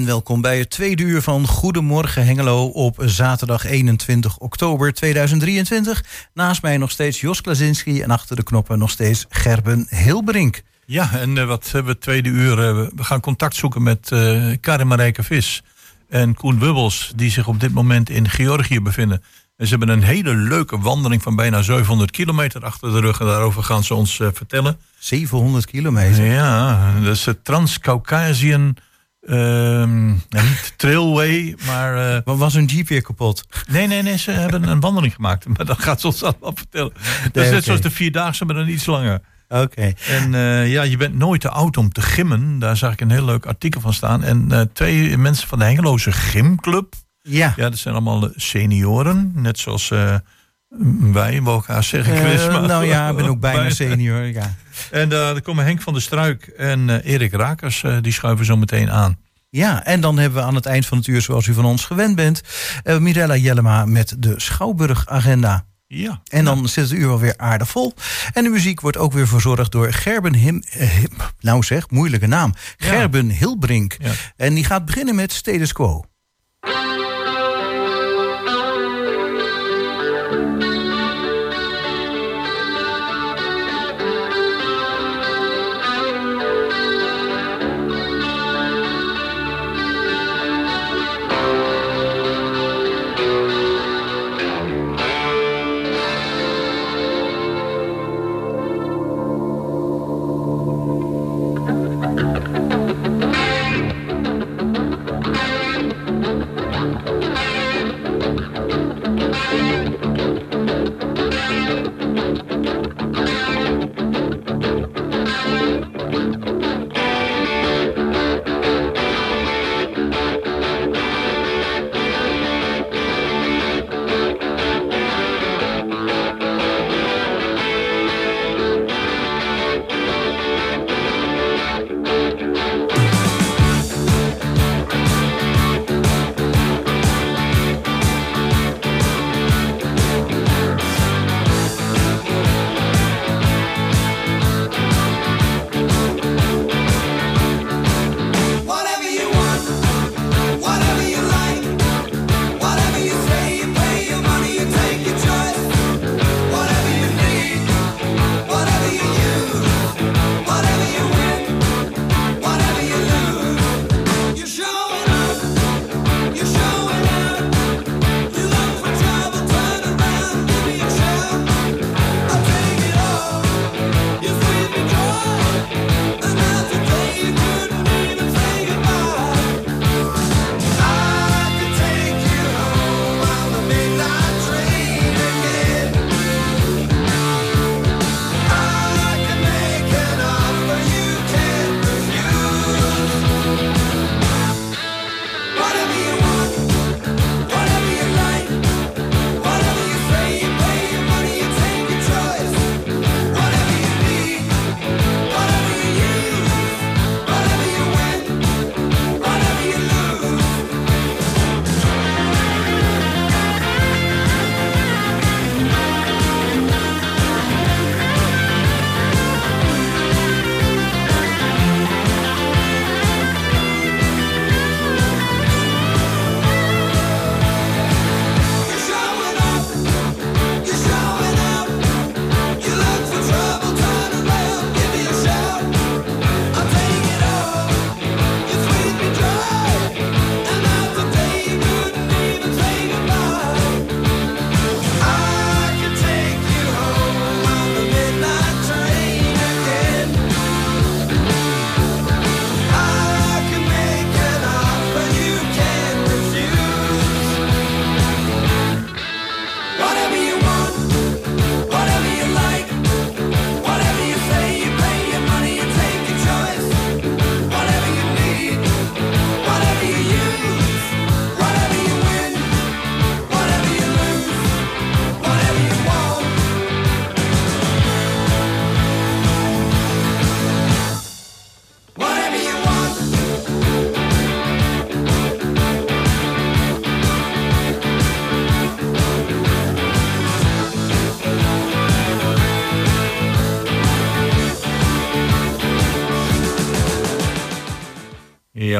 en welkom bij het tweede uur van Goedemorgen Hengelo op zaterdag 21 oktober 2023. Naast mij nog steeds Jos Klasinski en achter de knoppen nog steeds Gerben Hilbrink. Ja, en wat hebben we tweede uur? We gaan contact zoeken met Karin Marijke Vis en Coen Wubbels, die zich op dit moment in Georgië bevinden. En ze hebben een hele leuke wandeling van bijna 700 kilometer achter de rug. En daarover gaan ze ons vertellen. 700 kilometer? Ja, dat is de Transcaucasian niet Trailway, maar... was hun jeep weer kapot? Nee, ze hebben een wandeling gemaakt. Maar dat gaat ze ons allemaal vertellen. Dat is net zoals de Vierdaagse, maar dan iets langer. Oké. En je bent nooit te oud om te gymmen. Daar zag ik een heel leuk artikel van staan. En twee mensen van de Hengelose Gymclub... Ja, dat zijn allemaal senioren. Net zoals wij, wou ik haar zeggen. Ik ben ook bijna senior. Ja. En er komen Henk van der Struik en Eric Rakers. Die schuiven zo meteen aan. Ja, en dan hebben we aan het eind van het uur, zoals u van ons gewend bent... Mirella Jellema met de Schouwburg-agenda. Ja. En dan zit het uur alweer aardig vol. En de muziek wordt ook weer verzorgd door Gerben Hilbrink. Ja. En die gaat beginnen met Status Quo.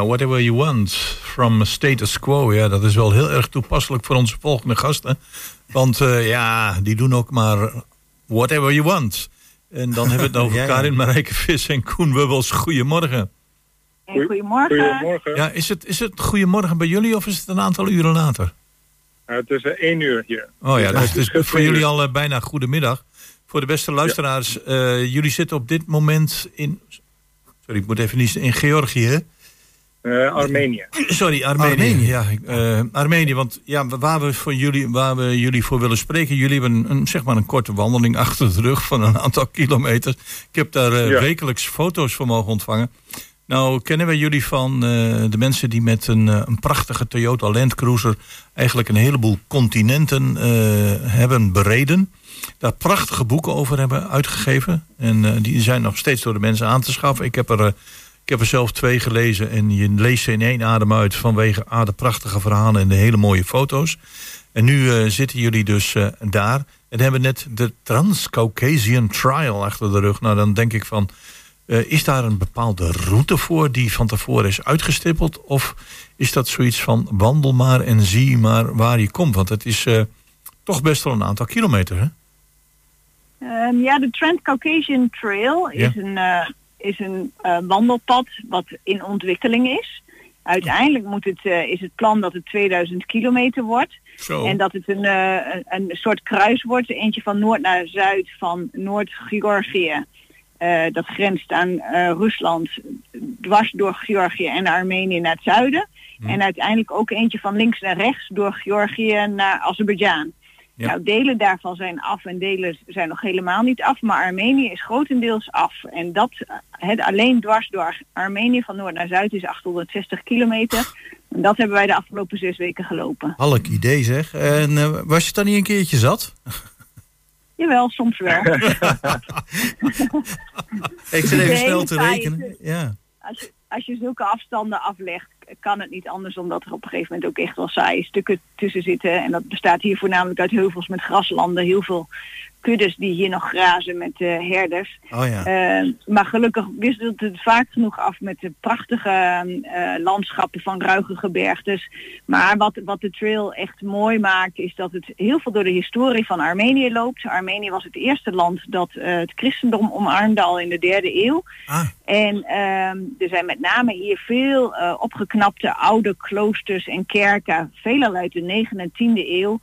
ja, whatever you want from a status quo. Ja, dat is wel heel erg toepasselijk voor onze volgende gasten. Want ja, die doen ook maar whatever you want. En dan hebben we het over Karin Marijke Vis en Coen Wubbels. Goedemorgen. Hey, goedemorgen. Goedemorgen. Ja, is het goedemorgen bij jullie of is het een aantal uren later? Het is 1 uur hier. Oh ja, dat is voor jullie al bijna goedemiddag. Voor de beste luisteraars, jullie zitten op dit moment in... Sorry, ik moet even niet in Georgië, hè? Armenië. Sorry, Armenië. Ja, Armenië, want ja, waar we jullie voor willen spreken... jullie hebben een korte wandeling achter de rug van een aantal kilometers. Ik heb daar wekelijks foto's van mogen ontvangen. Nou, kennen wij jullie van de mensen die met een prachtige Toyota Land Cruiser... eigenlijk een heleboel continenten hebben bereden. Daar prachtige boeken over hebben uitgegeven. En die zijn nog steeds door de mensen aan te schaffen. Ik heb er zelf 2 gelezen en je leest ze in 1 adem uit... vanwege de prachtige verhalen en de hele mooie foto's. En nu zitten jullie dus daar. En hebben net de Transcaucasian Trail achter de rug. Nou, dan denk ik van... is daar een bepaalde route voor die van tevoren is uitgestippeld? Of is dat zoiets van wandel maar en zie maar waar je komt? Want het is toch best wel een aantal kilometer, hè? Ja, de Transcaucasian Trail is een wandelpad wat in ontwikkeling is. Uiteindelijk is het plan dat het 2000 kilometer wordt. Zo. En dat het een soort kruis wordt. Eentje van noord naar zuid van Noord-Georgië. Dat grenst aan Rusland, dwars door Georgië en Armenië naar het zuiden. Mm. En uiteindelijk ook eentje van links naar rechts door Georgië naar Azerbeidzjan. Ja. Nou, delen daarvan zijn af en delen zijn nog helemaal niet af. Maar Armenië is grotendeels af. En dat het alleen dwars door Armenië van noord naar zuid is 860 kilometer. En dat hebben wij de afgelopen 6 weken gelopen. Halk idee zeg. En was je dan niet een keertje zat? Jawel, soms wel. Ik zit even snel te rekenen. Ja. Als je zulke afstanden aflegt, kan het niet anders omdat er op een gegeven moment ook echt wel saaie stukken tussen zitten. En dat bestaat hier voornamelijk uit heuvels met graslanden. Heel veel kuddes die hier nog grazen met herders. Oh ja. Maar gelukkig wisselt het vaak genoeg af met de prachtige landschappen van ruige gebergtes. Maar wat de trail echt mooi maakt is dat het heel veel door de historie van Armenië loopt. Armenië was het eerste land dat het christendom omarmde al in de 3e eeuw. Ah. En er zijn met name hier veel opgeknapte oude kloosters en kerken. Veelal uit de 9e en 10e eeuw.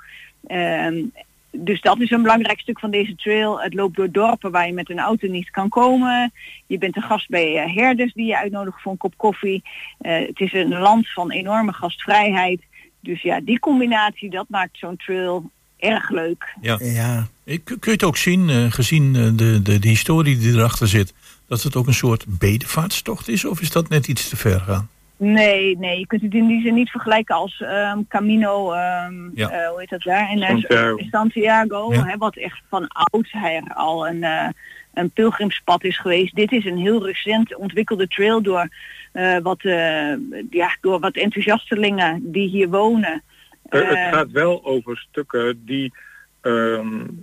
Dus dat is een belangrijk stuk van deze trail. Het loopt door dorpen waar je met een auto niet kan komen. Je bent een gast bij herders die je uitnodigen voor een kop koffie. Het is een land van enorme gastvrijheid. Dus ja, die combinatie, dat maakt zo'n trail erg leuk. Ja, ja. Kun je het ook zien, gezien de historie die erachter zit... dat het ook een soort bedevaartstocht is? Of is dat net iets te ver gaan? Nee, je kunt het in die zin niet vergelijken als Camino, hoe heet dat daar? En Santiago, ja. Hè, wat echt van oudsher al een pilgrimspad is geweest. Dit is een heel recent ontwikkelde trail door wat enthousiastelingen die hier wonen. Het gaat wel over stukken die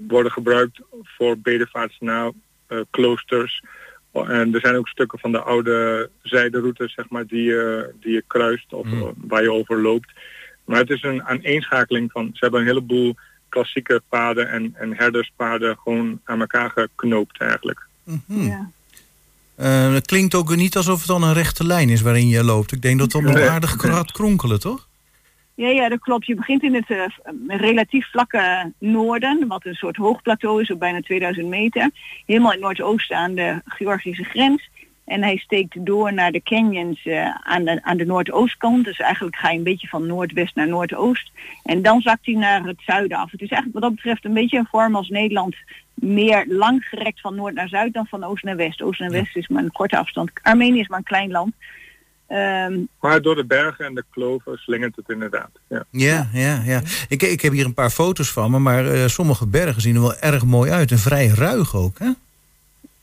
worden gebruikt voor bedevaarts naar kloosters. En er zijn ook stukken van de oude zijderoute, zeg maar, die je kruist of waar je over loopt. Maar het is een aaneenschakeling van... Ze hebben een heleboel klassieke paden en herderspaden gewoon aan elkaar geknoopt eigenlijk. Mm-hmm. Ja. Het klinkt ook niet alsof het dan een rechte lijn is waarin je loopt. Ik denk dat het allemaal aardig gaat kronkelen, toch? Ja, dat klopt. Je begint in het relatief vlakke noorden, wat een soort hoogplateau is op bijna 2000 meter. Helemaal in het noordoosten aan de Georgische grens. En hij steekt door naar de canyons aan de noordoostkant. Dus eigenlijk ga je een beetje van noordwest naar noordoost. En dan zakt hij naar het zuiden af. Het is eigenlijk wat dat betreft een beetje een vorm als Nederland. Meer langgerekt van noord naar zuid dan van oost naar west. Oost naar west is maar een korte afstand. Armenië is maar een klein land. Maar door de bergen en de kloven slingert het inderdaad. Ja. Ik heb hier een paar foto's van me, maar sommige bergen zien er wel erg mooi uit. En vrij ruig ook, hè?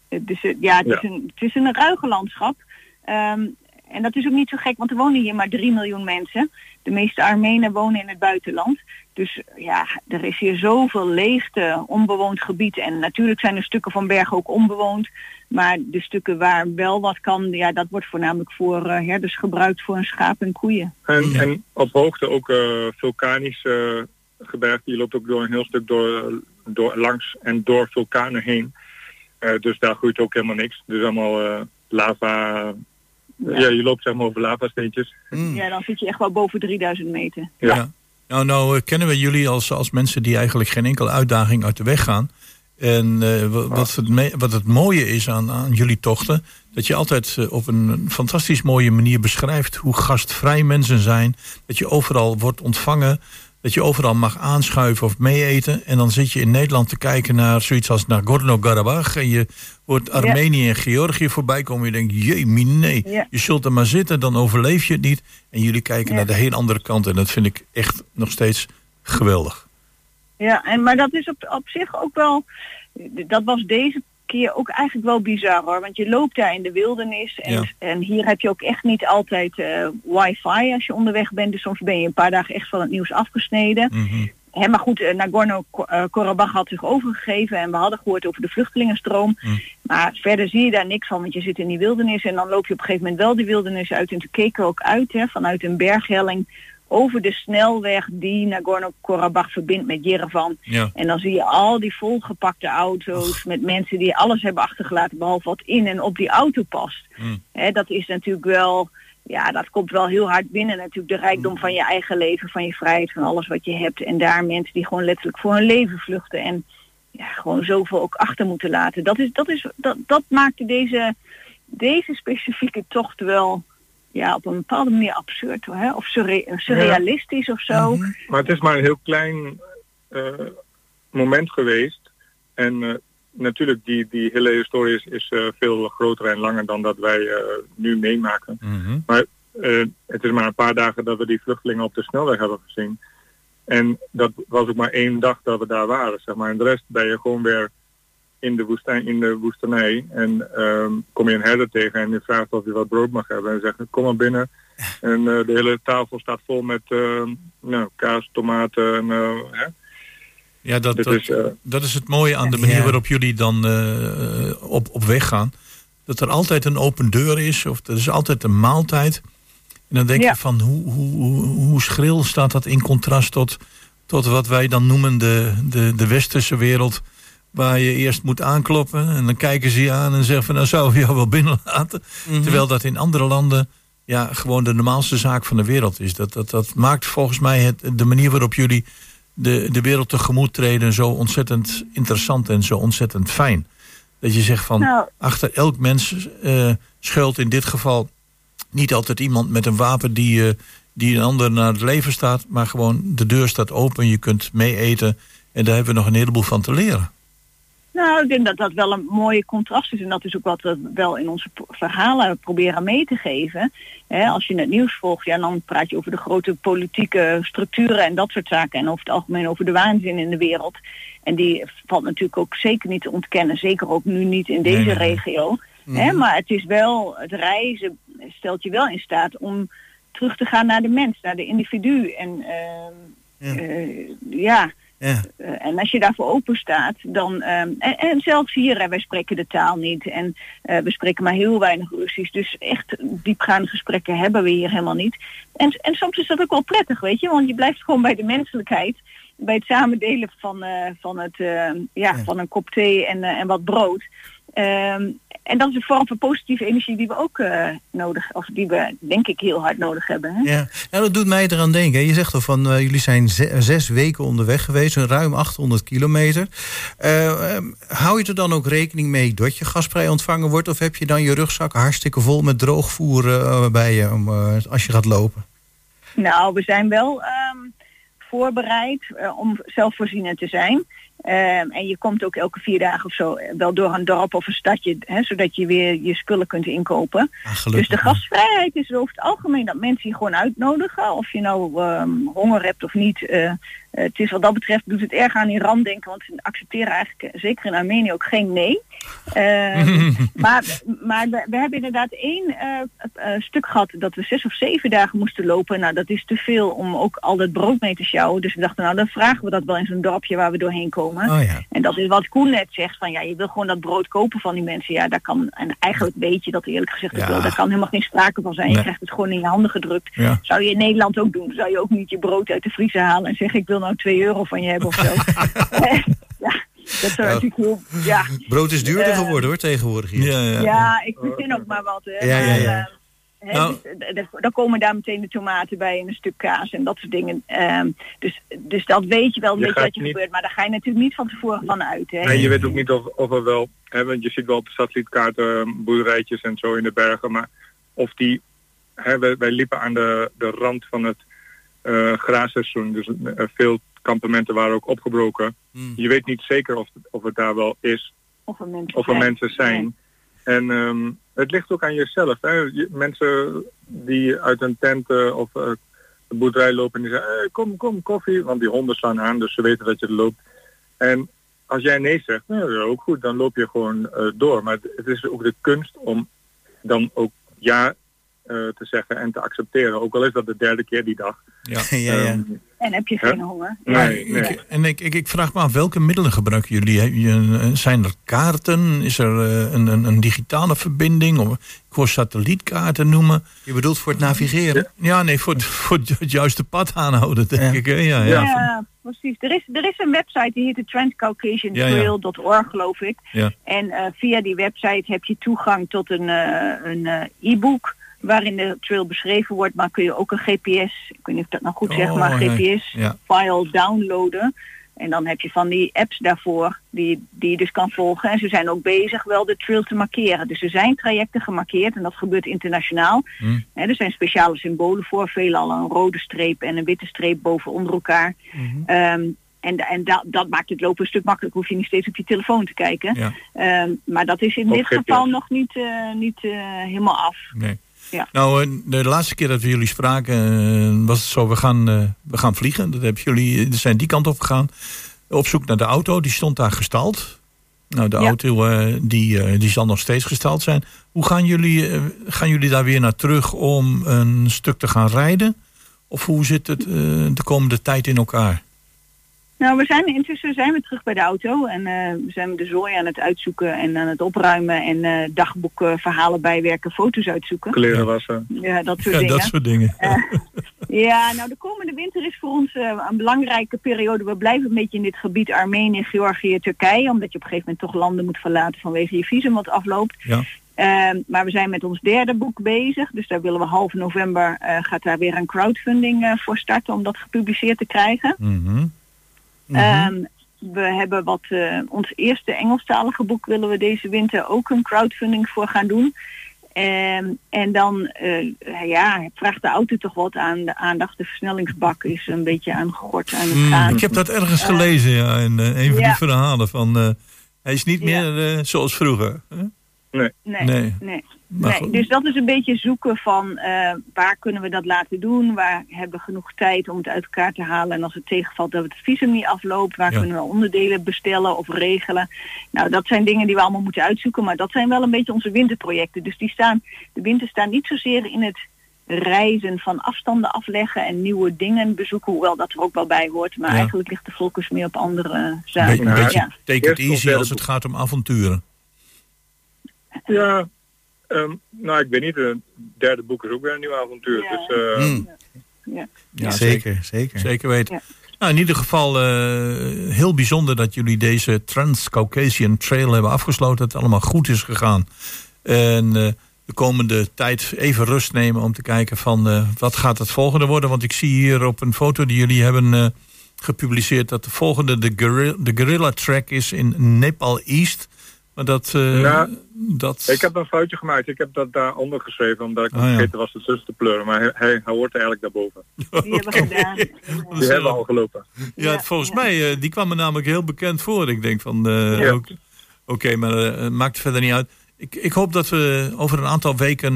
Het is een ruige landschap. En dat is ook niet zo gek, want er wonen hier maar 3 miljoen mensen. De meeste Armenen wonen in het buitenland. Dus ja, er is hier zoveel leegte, onbewoond gebied. En natuurlijk zijn er stukken van bergen ook onbewoond. Maar de stukken waar wel wat kan, ja, dat wordt voornamelijk voor herders gebruikt voor een schaap en koeien. En op hoogte ook vulkanisch gebergte. Je loopt ook door een heel stuk door langs en door vulkanen heen. Dus daar groeit ook helemaal niks. Dus allemaal lava... Ja, je loopt zeg maar over lavasteentjes. Mm. Ja, dan zit je echt wel boven 3000 meter. Ja. Nou kennen we jullie als mensen die eigenlijk geen enkele uitdaging uit de weg gaan. En wat het mooie is aan jullie tochten, dat je altijd op een fantastisch mooie manier beschrijft hoe gastvrij mensen zijn. Dat je overal wordt ontvangen, dat je overal mag aanschuiven of meeeten. En dan zit je in Nederland te kijken naar zoiets als Nagorno-Karabach. En je hoort Armenië en Georgië voorbij komen. Je denkt, jee, nee. Ja. Je zult er maar zitten, dan overleef je het niet. En jullie kijken naar de heel andere kant. En dat vind ik echt nog steeds geweldig. Ja, maar dat is op zich ook wel... Dat was deze keer ook eigenlijk wel bizar, hoor. Want je loopt daar in de wildernis. En hier heb je ook echt niet altijd wifi als je onderweg bent. Dus soms ben je een paar dagen echt van het nieuws afgesneden. Mm-hmm. Maar goed, Nagorno-Karabach had zich overgegeven. En we hadden gehoord over de vluchtelingenstroom. Mm. Maar verder zie je daar niks van, want je zit in die wildernis. En dan loop je op een gegeven moment wel die wildernis uit. En toen keken we ook uit, vanuit een berghelling over de snelweg die Nagorno-Karabach verbindt met Jerevan. Ja. En dan zie je al die volgepakte auto's met mensen die alles hebben achtergelaten, behalve wat in en op die auto past. Mm. Dat is natuurlijk wel... Ja, dat komt wel heel hard binnen natuurlijk. De rijkdom van je eigen leven, van je vrijheid, van alles wat je hebt. En daar mensen die gewoon letterlijk voor hun leven vluchten. En ja, gewoon zoveel ook achter moeten laten. Dat maakte deze specifieke tocht wel... Ja, op een bepaalde manier absurd, hè? Of surrealistisch of zo. Mm-hmm. Maar het is maar een heel klein moment geweest. En natuurlijk, die hele historie is veel groter en langer dan dat wij nu meemaken. Mm-hmm. Maar het is maar een paar dagen dat we die vluchtelingen op de snelweg hebben gezien. En dat was ook maar één dag dat we daar waren, zeg maar. En de rest ben je gewoon weer in de woestenij en kom je een herder tegen en je vraagt of je wat brood mag hebben en zegt kom maar binnen en de hele tafel staat vol met kaas, tomaten en hè. Ja, dat is het mooie aan de manier waarop jullie dan op weg gaan, dat er altijd een open deur is of er is altijd een maaltijd en dan denk je van hoe schril staat dat in contrast tot wat wij dan noemen de westerse wereld, waar je eerst moet aankloppen en dan kijken ze je aan en zeggen van nou zouden we jou wel binnenlaten. Mm-hmm. Terwijl dat in andere landen gewoon de normaalste zaak van de wereld is. Dat maakt volgens mij de manier waarop jullie de wereld tegemoet treden zo ontzettend interessant en zo ontzettend fijn. Dat je zegt van achter elk mens schuilt in dit geval niet altijd iemand met een wapen die een ander naar het leven staat, maar gewoon de deur staat open, je kunt mee eten en daar hebben we nog een heleboel van te leren. Nou, ik denk dat dat wel een mooie contrast is. En dat is ook wat we wel in onze verhalen proberen mee te geven. Als je het nieuws volgt, dan praat je over de grote politieke structuren en dat soort zaken. En over het algemeen over de waanzin in de wereld. En die valt natuurlijk ook zeker niet te ontkennen. Zeker ook nu niet in deze regio. Nee. Maar het is wel, het reizen stelt je wel in staat om terug te gaan naar de mens, naar de individu. En Ja. En als je daarvoor open staat, dan... en zelfs hier, wij spreken de taal niet. En we spreken maar heel weinig Russisch. Dus echt diepgaande gesprekken hebben we hier helemaal niet. En soms is dat ook wel prettig, weet je. Want je blijft gewoon bij de menselijkheid. Bij het samen delen van een kop thee en wat brood. En dat is een vorm van positieve energie die we ook nodig, of die we denk ik heel hard nodig hebben. Hè? Ja, nou, dat doet mij eraan denken. Je zegt al van jullie zijn 6 weken onderweg geweest, ruim 800 kilometer. Hou je er dan ook rekening mee dat je gastvrij ontvangen wordt, of heb je dan je rugzak hartstikke vol met droogvoer bij je als je gaat lopen? Nou, we zijn wel voorbereid om zelfvoorzienend te zijn. En je komt ook elke 4 dagen of zo wel door een dorp of een stadje, zodat je weer je spullen kunt inkopen. Dus de gastvrijheid is over het algemeen dat mensen je gewoon uitnodigen. Of je nou honger hebt of niet, Het is wat dat betreft, doet het erg aan Iran denken, want ze accepteren eigenlijk zeker in Armenië ook geen nee. Maar we hebben inderdaad één stuk gehad dat we 6 of 7 dagen moesten lopen. Nou, dat is te veel om ook al dat brood mee te sjouwen. Dus we dachten, nou dan vragen we dat wel in zo'n dorpje waar we doorheen komen. Oh, ja. En dat is wat Koen net zegt, van ja, je wil gewoon dat brood kopen van die mensen. Ja, daar kan, en eigenlijk weet je dat eerlijk gezegd, ja, daar kan helemaal geen sprake van zijn. Nee. Je krijgt het gewoon in je handen gedrukt. Ja. Zou je in Nederland ook doen, zou je ook niet je brood uit de vriezer halen en zeggen, ik wil nou €2 van je hebben of zo. Ja. Dat zou natuurlijk heel, ja. Brood is duurder geworden hoor, tegenwoordig hier. Ja, ik begin ook maar wat. Hè. Ja. Dan komen daar meteen de tomaten bij en een stuk kaas en dat soort dingen. Dus dat weet je wel een beetje wat je gebeurt. Maar daar ga je natuurlijk niet van tevoren van uit. Hè. Nee, je weet ook niet of er wel... Hè, want je ziet wel op de satellietkaarten boerderijtjes en zo in de bergen. Maar of die... Hè, wij liepen aan de rand van het graasseizoen. Dus veel kampementen waren ook opgebroken. Hmm. Je weet niet zeker of het daar wel is. Of er mensen zijn. Nee. En het ligt ook aan jezelf. Hè. Mensen die uit een tent of de boerderij lopen en die zeggen, kom, koffie. Want die honden slaan aan, dus ze weten dat je er loopt. En als jij nee zegt, ook goed, dan loop je gewoon door. Maar het is ook de kunst om dan ook ja te zeggen en te accepteren. Ook al is dat de derde keer die dag. Ja. En heb je geen honger? Nee. Ik vraag me af, welke middelen gebruiken jullie? Zijn er kaarten? Is er een digitale verbinding? Of, ik hoor satellietkaarten noemen. Je bedoelt voor het navigeren? Ja, nee, voor het juiste pad aanhouden, denk ik. Hè? Ja, precies. Er is een website, die heet de Transcaucasian Trail.org, geloof ik. Ja. En via die website heb je toegang tot een e-book... waarin de trail beschreven wordt, maar kun je ook een GPS, ik weet niet of dat nou goed zeg, maar GPS-file downloaden. En dan heb je van die apps daarvoor die je dus kan volgen. En ze zijn ook bezig wel de trail te markeren. Dus er zijn trajecten gemarkeerd en dat gebeurt internationaal. Mm. Er zijn speciale symbolen voor, veelal een rode streep en een witte streep boven onder elkaar. Mm-hmm. En dat maakt het lopen een stuk makkelijker. Hoef je niet steeds op je telefoon te kijken. Ja. Maar dat is in dit geval nog niet helemaal af. Nee. Ja. Nou, de laatste keer dat we jullie spraken was het zo, we gaan vliegen. Dat hebben jullie zijn die kant op gegaan. Op zoek naar de auto, die stond daar gestald. Nou, de auto die zal nog steeds gestald zijn. Hoe gaan jullie daar weer naar terug om een stuk te gaan rijden? Of hoe zit het de komende tijd in elkaar? Nou, intussen zijn we terug bij de auto en zijn we de zooi aan het uitzoeken en aan het opruimen en dagboeken, verhalen bijwerken, foto's uitzoeken. Kleren wassen. Ja, dat soort dingen. De komende winter is voor ons een belangrijke periode. We blijven een beetje in dit gebied Armenië, Georgië, Turkije, omdat je op een gegeven moment toch landen moet verlaten vanwege je visum wat afloopt. Ja. Maar we zijn met ons derde boek bezig. Dus daar willen we half november gaat daar weer een crowdfunding voor starten om dat gepubliceerd te krijgen. Mm-hmm. Mm-hmm. We hebben ons eerste Engelstalige boek willen we deze winter ook een crowdfunding voor gaan doen. En dan vraagt de auto toch wat aan de aandacht. De versnellingsbak is een beetje aangegord aan het gaan. Ik heb dat ergens gelezen in een van die verhalen. Van, hij is niet meer zoals vroeger. Huh? Nee. Dus dat is een beetje zoeken van waar kunnen we dat laten doen, waar hebben we genoeg tijd om het uit elkaar te halen en als het tegenvalt dat het visum niet afloopt, waar kunnen we onderdelen bestellen of regelen. Nou, dat zijn dingen die we allemaal moeten uitzoeken, maar dat zijn wel een beetje onze winterprojecten. Dus de winter staan niet zozeer in het reizen van afstanden afleggen en nieuwe dingen bezoeken, hoewel dat er ook wel bij hoort, maar eigenlijk ligt de focus meer op andere zaken. Take it easy als het gaat om avonturen. Ja, ik weet niet. Het derde boek is ook weer een nieuw avontuur. Ja, dus, zeker. Zeker weten. Ja. Nou, in ieder geval heel bijzonder dat jullie deze Transcaucasian Trail hebben afgesloten. Dat het allemaal goed is gegaan. En de komende tijd even rust nemen om te kijken van wat gaat het volgende worden. Want ik zie hier op een foto die jullie hebben gepubliceerd dat de volgende de Gorilla Track is in Nepal East. Ik heb een foutje gemaakt. Ik heb dat daar onder geschreven, omdat ik vergeten was het zus te pleuren. Maar hij hoort er eigenlijk daarboven. Die hebben al gelopen. Ja, volgens mij, die kwam me namelijk heel bekend voor. Ik denk van, maar maakt verder niet uit. Ik hoop dat we over een aantal weken,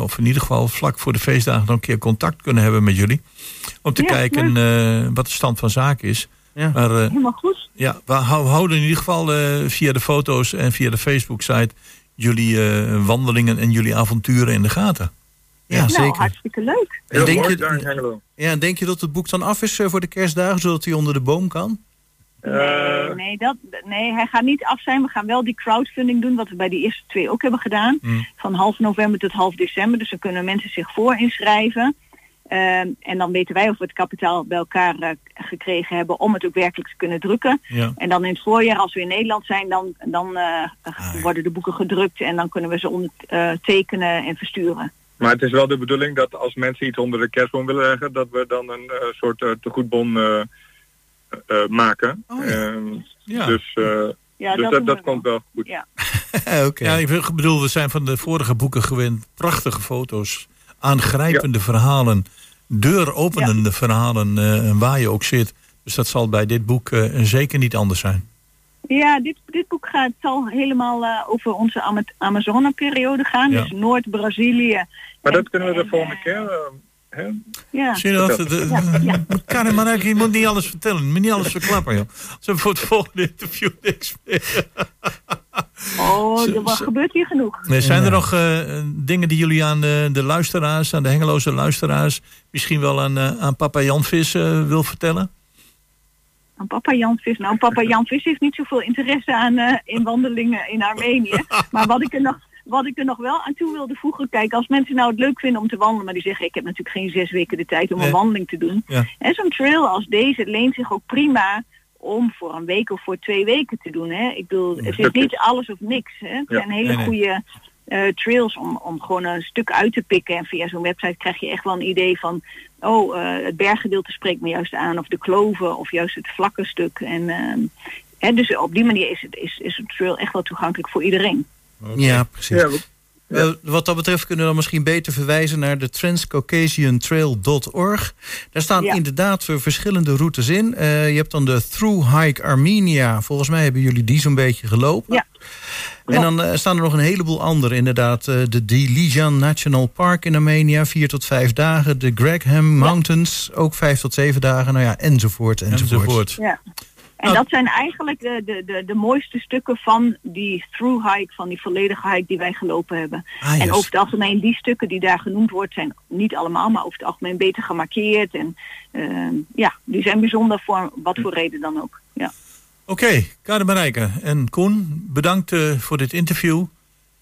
of in ieder geval vlak voor de feestdagen, nog een keer contact kunnen hebben met jullie. Om te kijken wat de stand van zaken is. Ja. Maar, helemaal goed. Ja, we houden in ieder geval via de foto's en via de Facebook-site jullie wandelingen en jullie avonturen in de gaten. Ja, nou, zeker. Hartstikke leuk. En denk je dat het boek dan af is voor de kerstdagen, zodat hij onder de boom kan? Nee, hij gaat niet af zijn. We gaan wel die crowdfunding doen, wat we bij de eerste twee ook hebben gedaan. Van half november tot half december. Dus dan kunnen mensen zich voor inschrijven. En dan weten wij of we het kapitaal bij elkaar gekregen hebben om het ook werkelijk te kunnen drukken. Ja. En dan in het voorjaar, als we in Nederland zijn, dan worden de boeken gedrukt en dan kunnen we ze ondertekenen en versturen. Maar het is wel de bedoeling dat als mensen iets onder de kerstboom willen leggen, dat we dan een soort tegoedbon maken. Oh, ja. Dus dat komt wel goed. Ja. Okay. Ja, ik bedoel, we zijn van de vorige boeken gewend. Prachtige foto's, aangrijpende verhalen, deuropenende verhalen, waar je ook zit. Dus dat zal bij dit boek zeker niet anders zijn. Ja, dit boek zal helemaal over onze Amazone-periode gaan. Ja. Dus Noord-Brazilië. Maar dat kunnen we de volgende keer... Zie je dat? Karin Marijke, je moet niet alles vertellen. Je moet niet alles verklappen, joh. Ze hebben voor het volgende interview niks meer. Wat gebeurt hier genoeg? Nee, zijn er nog dingen die jullie aan de luisteraars, aan de Hengeloze luisteraars, misschien wel aan Papa Jan Vis wil vertellen? Aan Papa Jan Vis. Nou, Papa Jan Vis heeft niet zoveel interesse aan in wandelingen in Armenië. Maar wat ik er nog wel aan toe wilde voegen. Kijk, als mensen nou het leuk vinden om te wandelen, maar die zeggen, ik heb natuurlijk geen 6 weken de tijd om een wandeling te doen. Ja. En zo'n trail als deze leent zich ook prima om voor een week of voor 2 weken te doen. Hè? Ik bedoel, het is niet alles of niks. Hè? Het zijn hele goede trails om gewoon een stuk uit te pikken. En via zo'n website krijg je echt wel een idee van, het berggedeelte spreekt me juist aan, of de kloven, of juist het vlakke stuk. En dus op die manier is het trail echt wel toegankelijk voor iedereen. Okay. Ja, precies. Ja, wat dat betreft kunnen we dan misschien beter verwijzen naar de transcaucasiantrail.org. Daar staan inderdaad verschillende routes in. Je hebt dan de Through Hike Armenia. Volgens mij hebben jullie die zo'n beetje gelopen. Ja. En dan staan er nog een heleboel andere inderdaad. De Dilijan National Park in Armenia, 4 tot 5 dagen. De Graham Mountains, ook 5 tot 7 dagen. Nou ja, enzovoort. Ja. En dat zijn eigenlijk de mooiste stukken van die through hike, van die volledige hike die wij gelopen hebben. En over het algemeen, die stukken die daar genoemd worden, zijn niet allemaal, maar over het algemeen beter gemarkeerd. En die zijn bijzonder voor wat voor reden dan ook. Ja. Oké, Karin Marijke en Koen, bedankt voor dit interview.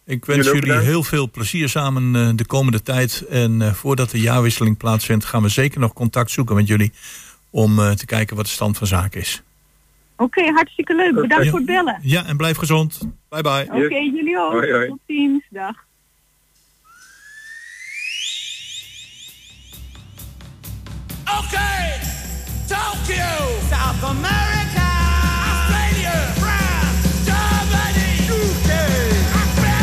Ik wens jullie heel veel plezier samen de komende tijd. En voordat de jaarwisseling plaatsvindt, gaan we zeker nog contact zoeken met jullie om te kijken wat de stand van zaken is. Oké, hartstikke leuk. Bedankt voor het bellen. Ja, en blijf gezond. Bye bye. Oké, jullie ook. Hoi, hoi. Tot ziens. Dag. Oké, Tokyo, South America, Australia, France, Germany, UK, Africa.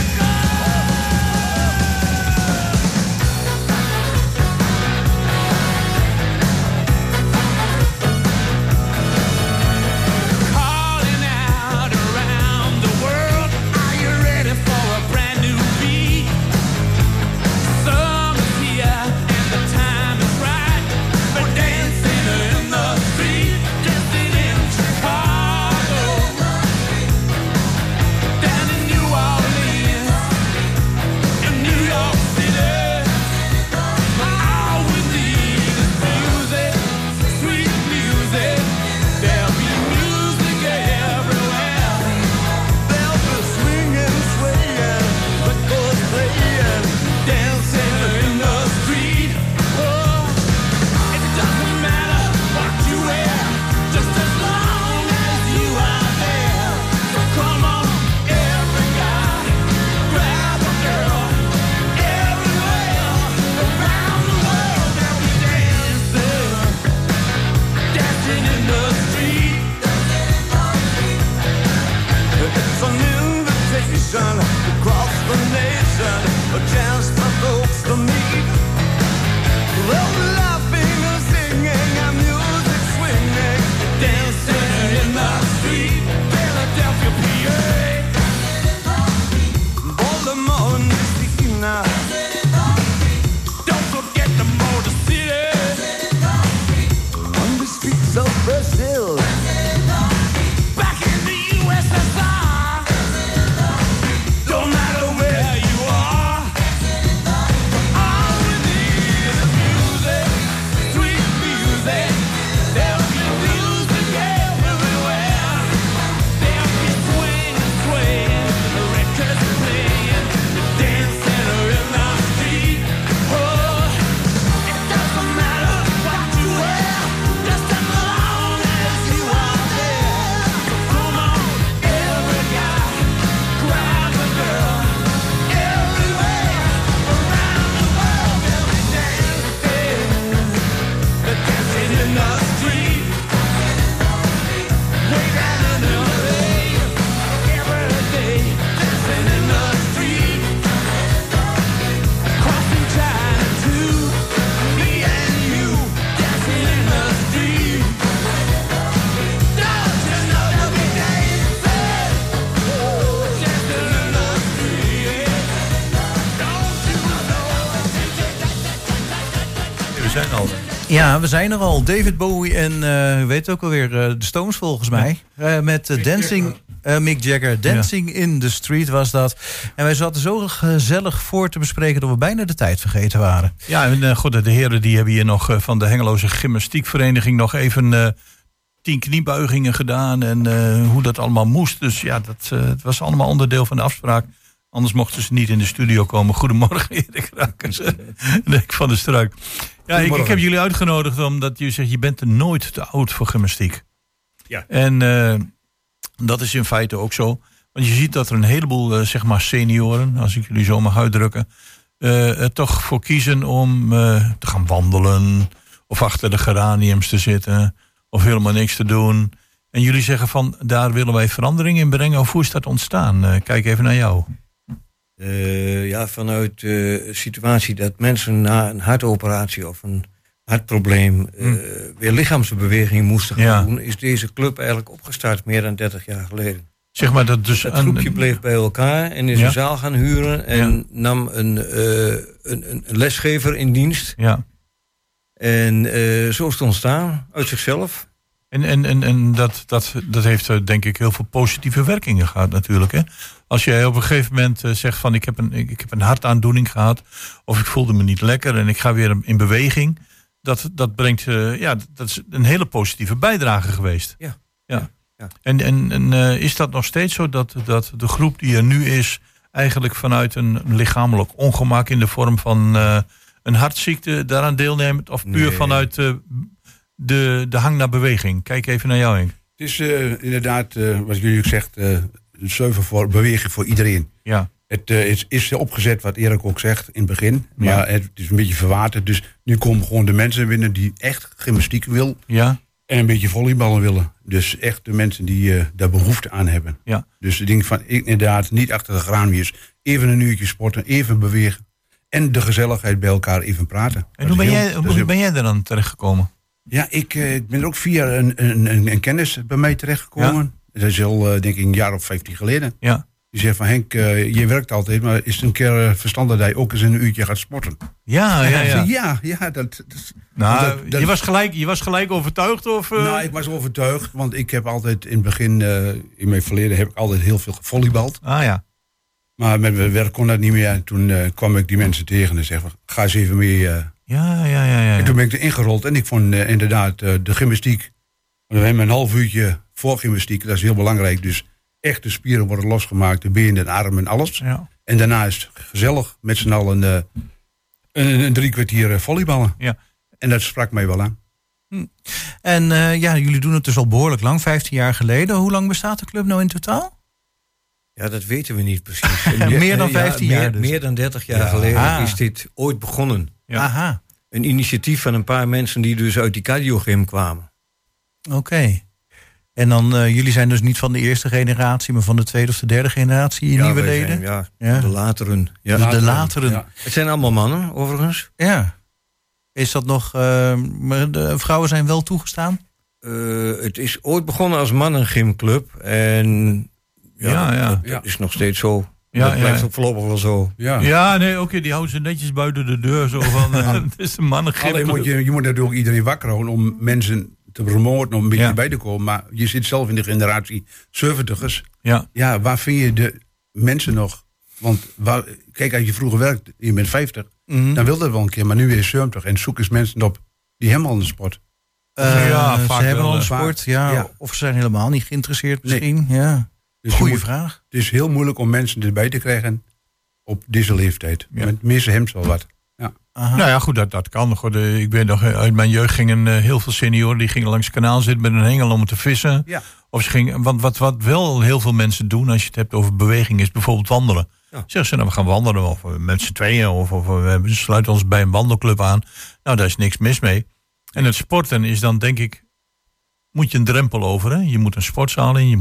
Ja, we zijn er al. David Bowie en weet ook alweer, de Stones volgens mij. Met Mick Jagger. Dancing in the Street was dat. En wij zaten zo gezellig voor te bespreken dat we bijna de tijd vergeten waren. Ja, en goed, de heren die hebben hier nog van de Hengelose Gymnastiekvereniging nog even 10 kniebuigingen gedaan. En hoe dat allemaal moest. Dus ja, dat was allemaal onderdeel van de afspraak. Anders mochten ze niet in de studio komen. Goedemorgen, Eric Rakers. Henk van der Struik. Ja, ik heb jullie uitgenodigd omdat jullie zeggen, je bent er nooit te oud voor gymnastiek. Ja. En dat is in feite ook zo. Want je ziet dat er een heleboel zeg maar senioren, als ik jullie zo mag uitdrukken, er toch voor kiezen om te gaan wandelen. Of achter de geraniums te zitten. Of helemaal niks te doen. En jullie zeggen van, daar willen wij verandering in brengen. Of hoe is dat ontstaan? Kijk even naar jou. Ja, vanuit de situatie dat mensen na een hartoperatie of een hartprobleem weer lichaamsbeweging moesten gaan doen, is deze club eigenlijk opgestart meer dan 30 jaar geleden. Zeg maar dat dus dat groepje bleef bij elkaar en is een zaal gaan huren en nam een lesgever in dienst. Ja. En zo is het ontstaan, uit zichzelf. En dat heeft denk ik heel veel positieve werkingen gehad natuurlijk. Hè? Als jij op een gegeven moment zegt van ik heb een hartaandoening gehad. Of ik voelde me niet lekker en ik ga weer in beweging. Dat brengt, dat is een hele positieve bijdrage geweest. Ja. En is dat nog steeds zo dat de groep die er nu is eigenlijk vanuit een lichamelijk ongemak in de vorm van een hartziekte daaraan deelneemt? Of puur vanuit de hang naar beweging? Kijk even naar jou, Henk. Het is inderdaad, wat jullie zegt, een server voor beweging voor iedereen. Ja. Het is opgezet, wat Erik ook zegt, in het begin. Maar het is een beetje verwaterd. Dus nu komen gewoon de mensen binnen die echt gymnastiek willen. Ja. En een beetje volleyballen willen. Dus echt de mensen die daar behoefte aan hebben. Ja. Dus ik denk van, inderdaad, niet achter de graniums. Even een uurtje sporten, even bewegen. En de gezelligheid bij elkaar, even praten. En hoe ben jij er dan terechtgekomen? Ja, ik ben er ook via een kennis bij mij terechtgekomen. Ja? Dat is al, denk ik, een jaar of 15 geleden. Ja. Die zegt van, Henk, je werkt altijd, maar is het een keer verstandig dat je ook eens een uurtje gaat sporten? Ja. Je was gelijk overtuigd? Of, Nou, ik was overtuigd, want ik heb altijd in het begin, in mijn verleden, heb ik altijd heel veel gevolleybald. Ah ja. Maar met mijn werk kon dat niet meer. En toen kwam ik die mensen tegen en zei van, ga eens even mee. Ja. En toen ben ik er ingerold en ik vond inderdaad de gymnastiek. We hebben een half uurtje voor gymnastiek, dat is heel belangrijk. Dus echt de spieren worden losgemaakt, de benen, de armen en alles. Ja. En daarna is het gezellig met z'n allen een 3 kwartier volleyballen. Ja. En dat sprak mij wel aan. En jullie doen het dus al behoorlijk lang, 15 jaar geleden. Hoe lang bestaat de club nou in totaal? Ja, dat weten we niet precies. Meer dan 15 jaar dus. Meer dan 30 jaar geleden is dit ooit begonnen. Ja. Aha. Een initiatief van een paar mensen die dus uit die cardiogym kwamen. Oké. En dan, jullie zijn dus niet van de eerste generatie, maar van de tweede of de derde generatie nieuwe leden? Ja, de lateren. Ja. De lateren. Ja. Het zijn allemaal mannen, overigens. Ja. Is dat nog... de vrouwen zijn wel toegestaan? Het is ooit begonnen als mannengymclub en... Dat is nog steeds zo. Ja, dat blijft ook voorlopig wel zo. Die houden ze netjes buiten de deur. Zo van, het is een mannengymclub. Alleen je moet natuurlijk iedereen wakker houden om mensen te promoten, om een beetje bij te komen. Maar je zit zelf in de generatie 70ers. Ja. Ja, waar vind je de mensen nog? Want kijk, als je vroeger werkt, je bent 50, dan wil dat wel een keer. Maar nu weer 70 en zoek eens mensen op die helemaal in de sport. Vaak ze hebben al een sport. Ja. Of ze zijn helemaal niet geïnteresseerd misschien. Nee. Ja. Dus goeie vraag. Het is heel moeilijk om mensen erbij te krijgen op deze leeftijd. Ja. Met missen hem zo wat. Ja. Nou ja, goed, dat kan. Goed, ik weet nog, uit mijn jeugd gingen heel veel senioren die gingen langs het kanaal zitten met een hengel om te vissen. Ja. Of ze gingen, want wat wel heel veel mensen doen als je het hebt over beweging is bijvoorbeeld wandelen. Ja. Zeggen ze, we gaan wandelen of met z'n tweeën of we sluiten ons bij een wandelclub aan. Nou, daar is niks mis mee. En het sporten is dan denk ik... moet je een drempel over, hè? Je moet een sportzaal in, je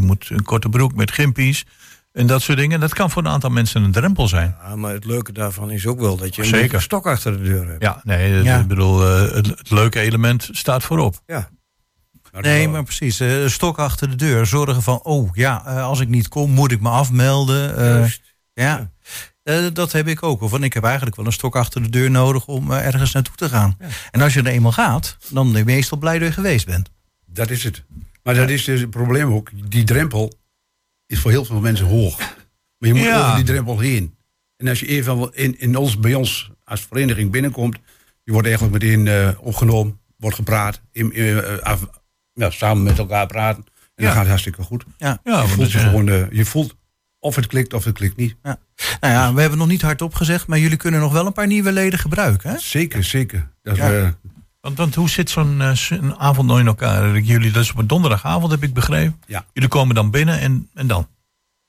moet een korte broek met gimpies en dat soort dingen. Dat kan voor een aantal mensen een drempel zijn. Ja, maar het leuke daarvan is ook wel dat je een stok achter de deur hebt. Ja, ik bedoel, het leuke element staat voorop. Ja. Nee, maar precies. Stok achter de deur. Zorgen van, als ik niet kom, moet ik me afmelden. Juist. Ja. Dat heb ik ook. Van ik heb eigenlijk wel een stok achter de deur nodig om ergens naartoe te gaan. Ja. En als je er eenmaal gaat, dan ben je meestal blij dat je geweest bent. Dat is het. Maar dat is dus het probleem ook. Die drempel is voor heel veel mensen hoog. Maar je moet over die drempel heen. En als je even bij ons als vereniging binnenkomt, je wordt eigenlijk meteen opgenomen, wordt gepraat, samen met elkaar praten. En dat gaat hartstikke goed. Ja. Ja, je voelt of het klikt of het klikt niet. Ja. Nou ja, we hebben nog niet hardop gezegd, maar jullie kunnen nog wel een paar nieuwe leden gebruiken. Hè? Zeker. Want hoe zit zo'n avond nou in elkaar? Jullie, dat is op een donderdagavond, heb ik begrepen. Ja. Jullie komen dan binnen en dan?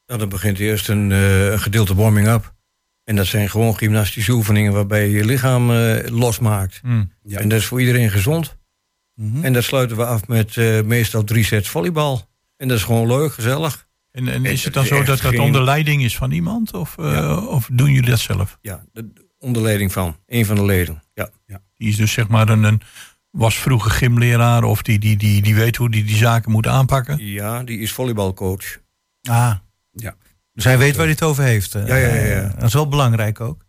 Nou, dan begint eerst een gedeelte warming-up. En dat zijn gewoon gymnastische oefeningen waarbij je lichaam losmaakt. Mm. Ja. En dat is voor iedereen gezond. Mm-hmm. En dat sluiten we af met meestal 3 sets volleybal. En dat is gewoon leuk, gezellig. En is het dan zo dat dat onder leiding is van iemand? Of doen jullie dat zelf? Ja, onder leiding van een van de leden. Ja. Die is dus zeg maar was vroeger gymleraar of die weet hoe die zaken moet aanpakken? Ja, die is volleybalcoach. Ah, ja. Dus hij weet waar hij het over heeft. Ja. Dat is wel belangrijk ook.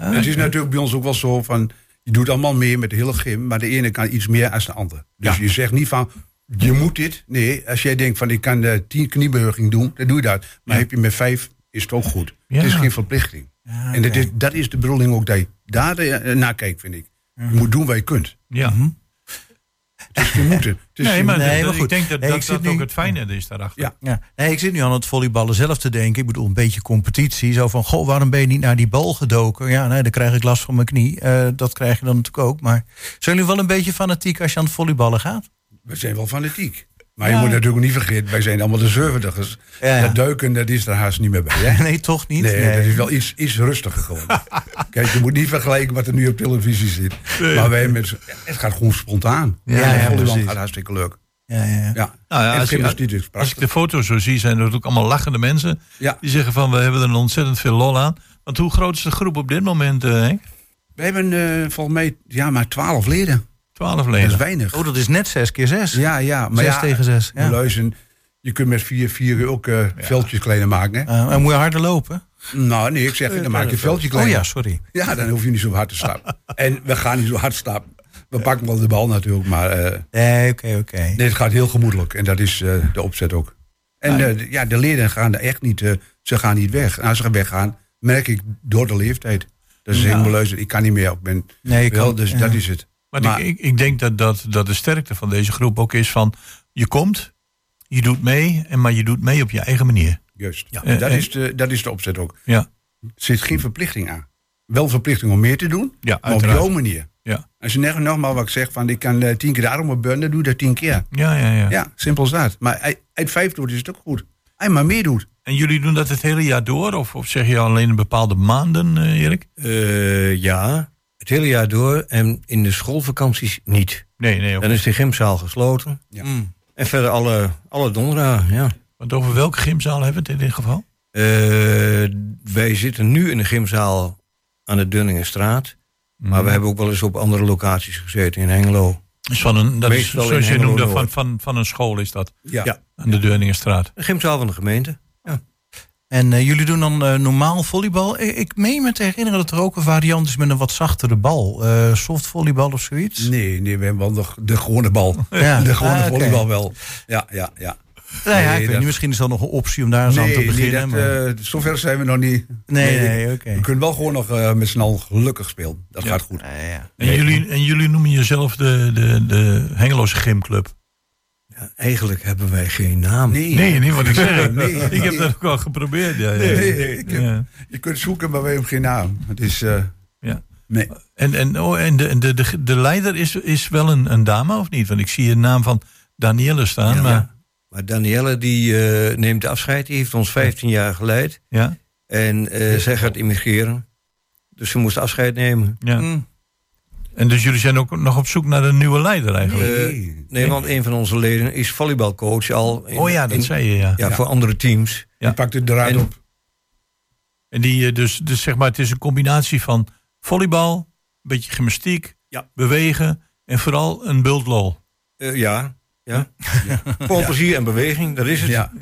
Het is natuurlijk bij ons ook wel zo van, je doet allemaal mee met de hele gym, maar de ene kan iets meer dan de ander. Dus je zegt niet van, je moet dit. Nee, als jij denkt van, ik kan 10 kniebeugingen doen, dan doe je dat. Maar heb je met 5, is het ook goed. Ja. Het is geen verplichting. Ja, en dat is de bedoeling ook, dat je daar naar kijkt, vind ik. Je moet doen wat je kunt. Ja. Dus je moet het. Maar goed. Ik denk dat ook het fijne is daarachter. Ja. Nee, ik zit nu aan het volleyballen zelf te denken. Ik bedoel, een beetje competitie. Zo van, goh, waarom ben je niet naar die bal gedoken? Ja, nee, dan krijg ik last van mijn knie. Dat krijg je dan natuurlijk ook. Maar zijn jullie wel een beetje fanatiek als je aan het volleyballen gaat? We zijn wel fanatiek. Maar je moet natuurlijk niet vergeten, wij zijn allemaal de surferders. Ja. Dat duiken, dat is er haast niet meer bij. Hè? Nee, toch niet? Nee, dat is wel iets rustiger geworden. Kijk, je moet niet vergelijken wat er nu op televisie zit. Nee. Maar het gaat gewoon spontaan. Ja, precies. Het gaat hartstikke leuk. Ja. Nou ja, als ik de foto's zo zie, zijn er ook allemaal lachende mensen. Ja. Die zeggen van, we hebben er ontzettend veel lol aan. Want hoe groot is de groep op dit moment, Henk? We hebben volgens mij maar 12 leden. 12 leden. Dat is weinig. Oh, dat is net 6 keer 6. Ja. Maar 6 tegen 6. Ja. Luizen, je kunt met 4 ook veldjes kleiner maken. Hè? En moet je harder lopen? Nou, nee, ik zeg, dan maak je een veldje kleiner. Oh ja, sorry. Ja, dan hoef je niet zo hard te stappen. En we gaan niet zo hard stappen. We pakken wel de bal natuurlijk, maar... Oké. Nee, het gaat heel gemoedelijk. En dat is de opzet ook. En de leden gaan er echt niet... ze gaan niet weg. En als ze weggaan, merk ik door de leeftijd. Dat is helemaal luizen. Ik kan niet meer. Dat is het. Maar ik denk dat de sterkte van deze groep ook is van... je komt, je doet mee, maar je doet mee op je eigen manier. Juist. Ja, dat is de opzet ook. Ja. Er zit geen verplichting aan. Wel verplichting om meer te doen, maar op jouw manier. Ja. Als je nogmaals wat ik zeg, van ik kan 10 keer daarom op burnen, doe dat 10 keer. Ja. Ja, simpel is dat. Maar uit 5 doet is het ook goed. Hij maar meer doet. En jullie doen dat het hele jaar door? Of zeg je alleen een bepaalde maanden, Erik? Ja... Het hele jaar door en in de schoolvakanties niet. Nee. Dan is de gymzaal gesloten. Ja. Mm. En verder alle donderdagen, ja. Want over welke gymzaal hebben we het in dit geval? Wij zitten nu in de gymzaal aan de Deurningenstraat. Mm. Maar we hebben ook wel eens op andere locaties gezeten in Hengelo. Dus zoals je noemde, van een school is dat? Ja. Aan de Deurningenstraat. De gymzaal van de gemeente, ja. En jullie doen dan normaal volleybal. Ik meen me te herinneren dat er ook een variant is met een wat zachtere bal. Softvolleybal of zoiets? Nee, we hebben wel de gewone bal. Ja. De gewone volleybal wel. Ja. Ik weet niet, misschien is dat nog een optie om daar eens aan te beginnen. Zover zijn we nog niet. Nee, oké. We kunnen wel gewoon nog met z'n allen gelukkig spelen. Dat gaat goed. Jullie noemen jezelf de Hengelose Gymclub. Ja, eigenlijk hebben wij geen naam. Nee, niet wat ik zeg. Ik heb dat ook al geprobeerd. Ja. Je kunt zoeken, maar wij hebben geen naam. Het is... Nee. En de leider is wel een dame, of niet? Want ik zie de naam van Danielle staan. Ja, maar... Ja. Maar Danielle, die neemt afscheid. Die heeft ons 15 jaar geleid. Ja. En zij gaat immigreren. Dus ze moest afscheid nemen. Ja. Mm. En dus jullie zijn ook nog op zoek naar een nieuwe leider eigenlijk? Nee, want een van onze leden is volleybalcoach al. Dat zei je, ja. Voor andere teams. Ja. Die pakt het eruit op. En die dus zeg maar, het is een combinatie van volleybal, een beetje gymnastiek, bewegen en vooral een bultlol. Gewoon plezier en beweging, dat is het. Ja.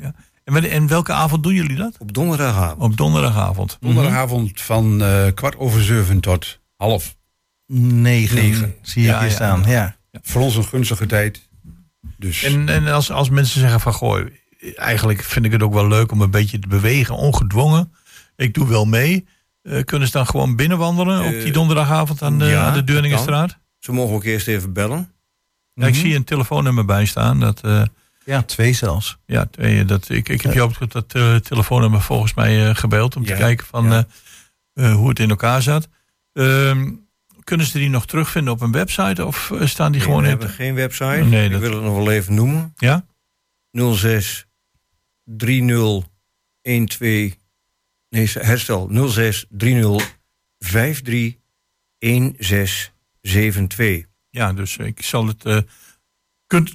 En welke avond doen jullie dat? Op donderdagavond. Op donderdagavond. Donderdagavond van 7:15 tot 8:30. Zie je hier staan, ja. Voor ons een gunstige tijd. Dus. En als mensen zeggen van goh, eigenlijk vind ik het ook wel leuk om een beetje te bewegen, ongedwongen. Ik doe wel mee. Kunnen ze dan gewoon binnenwandelen op die donderdagavond aan de Deurningenstraat? Ze mogen ook eerst even bellen. Ja, ik zie een telefoonnummer bij staan. Ja, 2 zelfs. Ja, 2. Ik heb je ook dat telefoonnummer volgens mij gebeld om te kijken van hoe het in elkaar zat. Kunnen ze die nog terugvinden op een website of staan die gewoon in? We hebben geen website. Nee, ik wil het nog wel even noemen. Ja? 06 30 53 1672. Ja, dus ik zal het.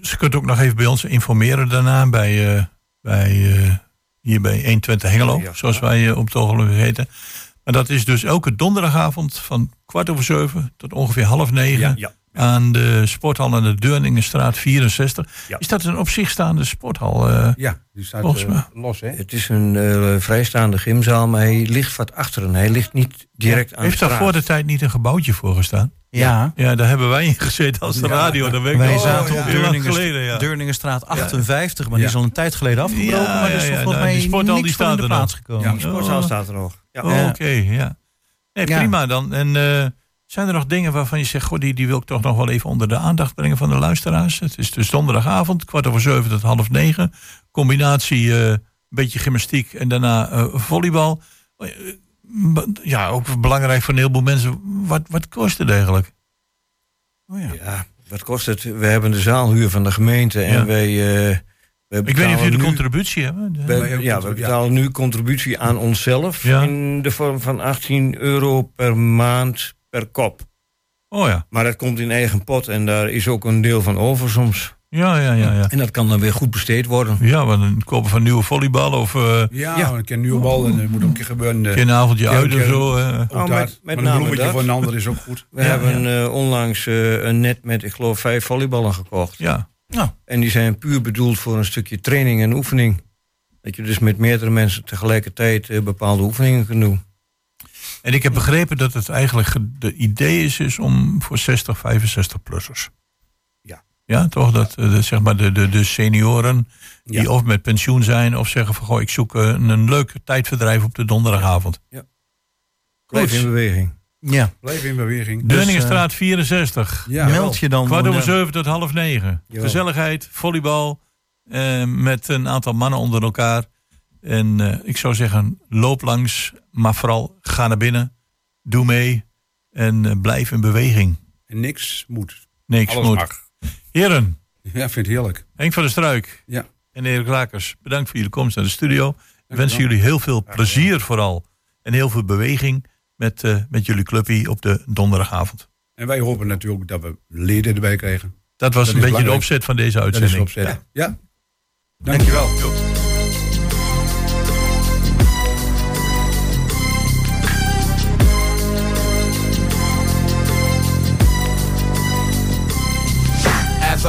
Ze kunt ook nog even bij ons informeren daarna hier bij 120 Hengelo, zoals wij op het ogenblik heten. Maar dat is dus elke donderdagavond van 7:15 tot ongeveer 8:30 aan de sporthal aan de Deurningenstraat 64. Ja. Is dat een op zich staande sporthal? Ja, die staat los. Hè? Het is een vrijstaande gymzaal, maar hij ligt wat achteren. Hij ligt niet direct aan de straat. Heeft daar voor de tijd niet een gebouwtje voor gestaan? Ja. Ja, daar hebben wij in gezeten als de radio. Dan wij zaten op Deurningenstraat 58, maar die is al een tijd geleden afgebroken. Maar dus volgens mij die sporthal die staat er nog. Ja, de sporthal staat er nog. Oké. Nee, prima dan. En zijn er nog dingen waarvan je zegt, goh, die wil ik toch nog wel even onder de aandacht brengen van de luisteraars? Het is dus donderdagavond, 7:15 tot 8:30. Combinatie een beetje gymnastiek en daarna volleybal. Ja, ook belangrijk voor een heleboel mensen. Wat kost het eigenlijk? Ja, wat kost het? We hebben de zaalhuur van de gemeente en wij... ik weet niet of jullie de contributie hebben. We betalen nu contributie aan onszelf in de vorm van €18 per maand per kop. Oh ja. Maar dat komt in eigen pot en daar is ook een deel van over soms. Ja. En dat kan dan weer goed besteed worden. Ja, want het kopen van nieuwe volleyballen of... een keer nieuwe bal en dat moet ook een keer gebeuren. Een avondje uit of zo. Met name een bloemetje voor een ander is ook goed. We hebben onlangs een net met, ik geloof, 5 volleyballen gekocht. Ja. Ja. En die zijn puur bedoeld voor een stukje training en oefening. Dat je dus met meerdere mensen tegelijkertijd bepaalde oefeningen kunt doen. En ik heb begrepen dat het eigenlijk de idee is om voor 60, 65-plussers. Ja, toch? Dat zeg maar de senioren die of met pensioen zijn of zeggen van goh, ik zoek een leuk tijdverdrijf op de donderdagavond. Ja. Blijf in beweging. Ja. Blijf in beweging. Deurningenstraat 64. Ja. Meld je dan. 7:15 tot 8:30. Ja. Gezelligheid, volleybal, met een aantal mannen onder elkaar. En ik zou zeggen, loop langs, maar vooral ga naar binnen. Doe mee en blijf in beweging. En niks moet. Niks alles moet. Mag. Heren. Ja, vind het heerlijk. Henk van der Struik en Eric Rakers, bedankt voor jullie komst naar de studio. Ik wens jullie heel veel plezier vooral. En heel veel beweging met jullie clubje op de donderdagavond. En wij hopen natuurlijk dat we leden erbij krijgen. Dat was een beetje belangrijk. De opzet van deze uitzending. Dat is de opzet. Ja. Dankjewel. Goed. As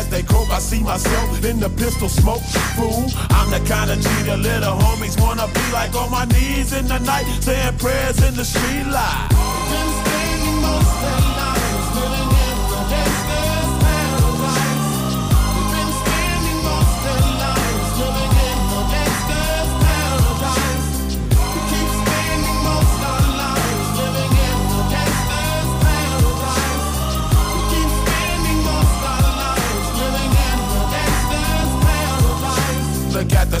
As they croak, I see myself in the pistol smoke. Fool, I'm the kind of G the little homies wanna be like, on my knees in the night, saying prayers in the street light. Been staying most of the night, living in the gangster's paradise. We've been standing most of the night, living in the gangster's paradise. We keep standing most of the night, living in the gangster's paradise. We keep standing most of the night, living in the gangster's paradise. Look at the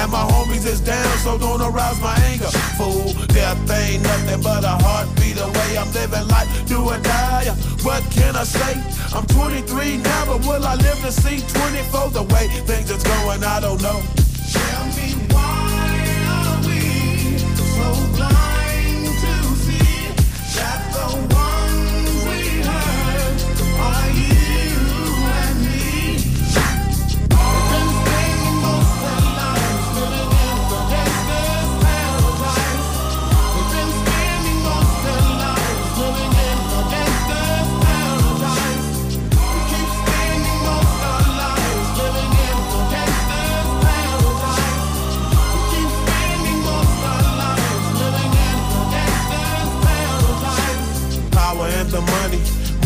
And my homies is down, so don't arouse my anger. Fool, death ain't nothing but a heartbeat away. I'm living life, do or die. What can I say? I'm 23 now, but will I live to see 24? The way things is going, I don't know. Tell me why are we so blind to see that the ones we hurt are you and me? Open thing most of life, living in the gangster's paradise. We've been spending most of life, living in the gangster's paradise. We keep spending most of life, living in the gangster's paradise. We keep spending most of life, living in the gangster's paradise. Power and the money,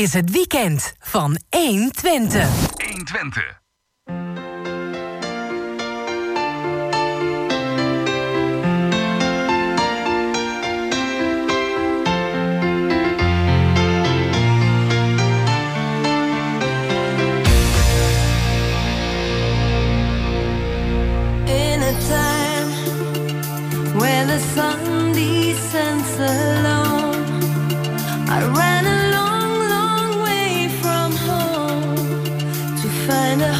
Is het weekend van 1 Twente. 1 Twente. In a time where the sun descends alone, I ran alone. Find a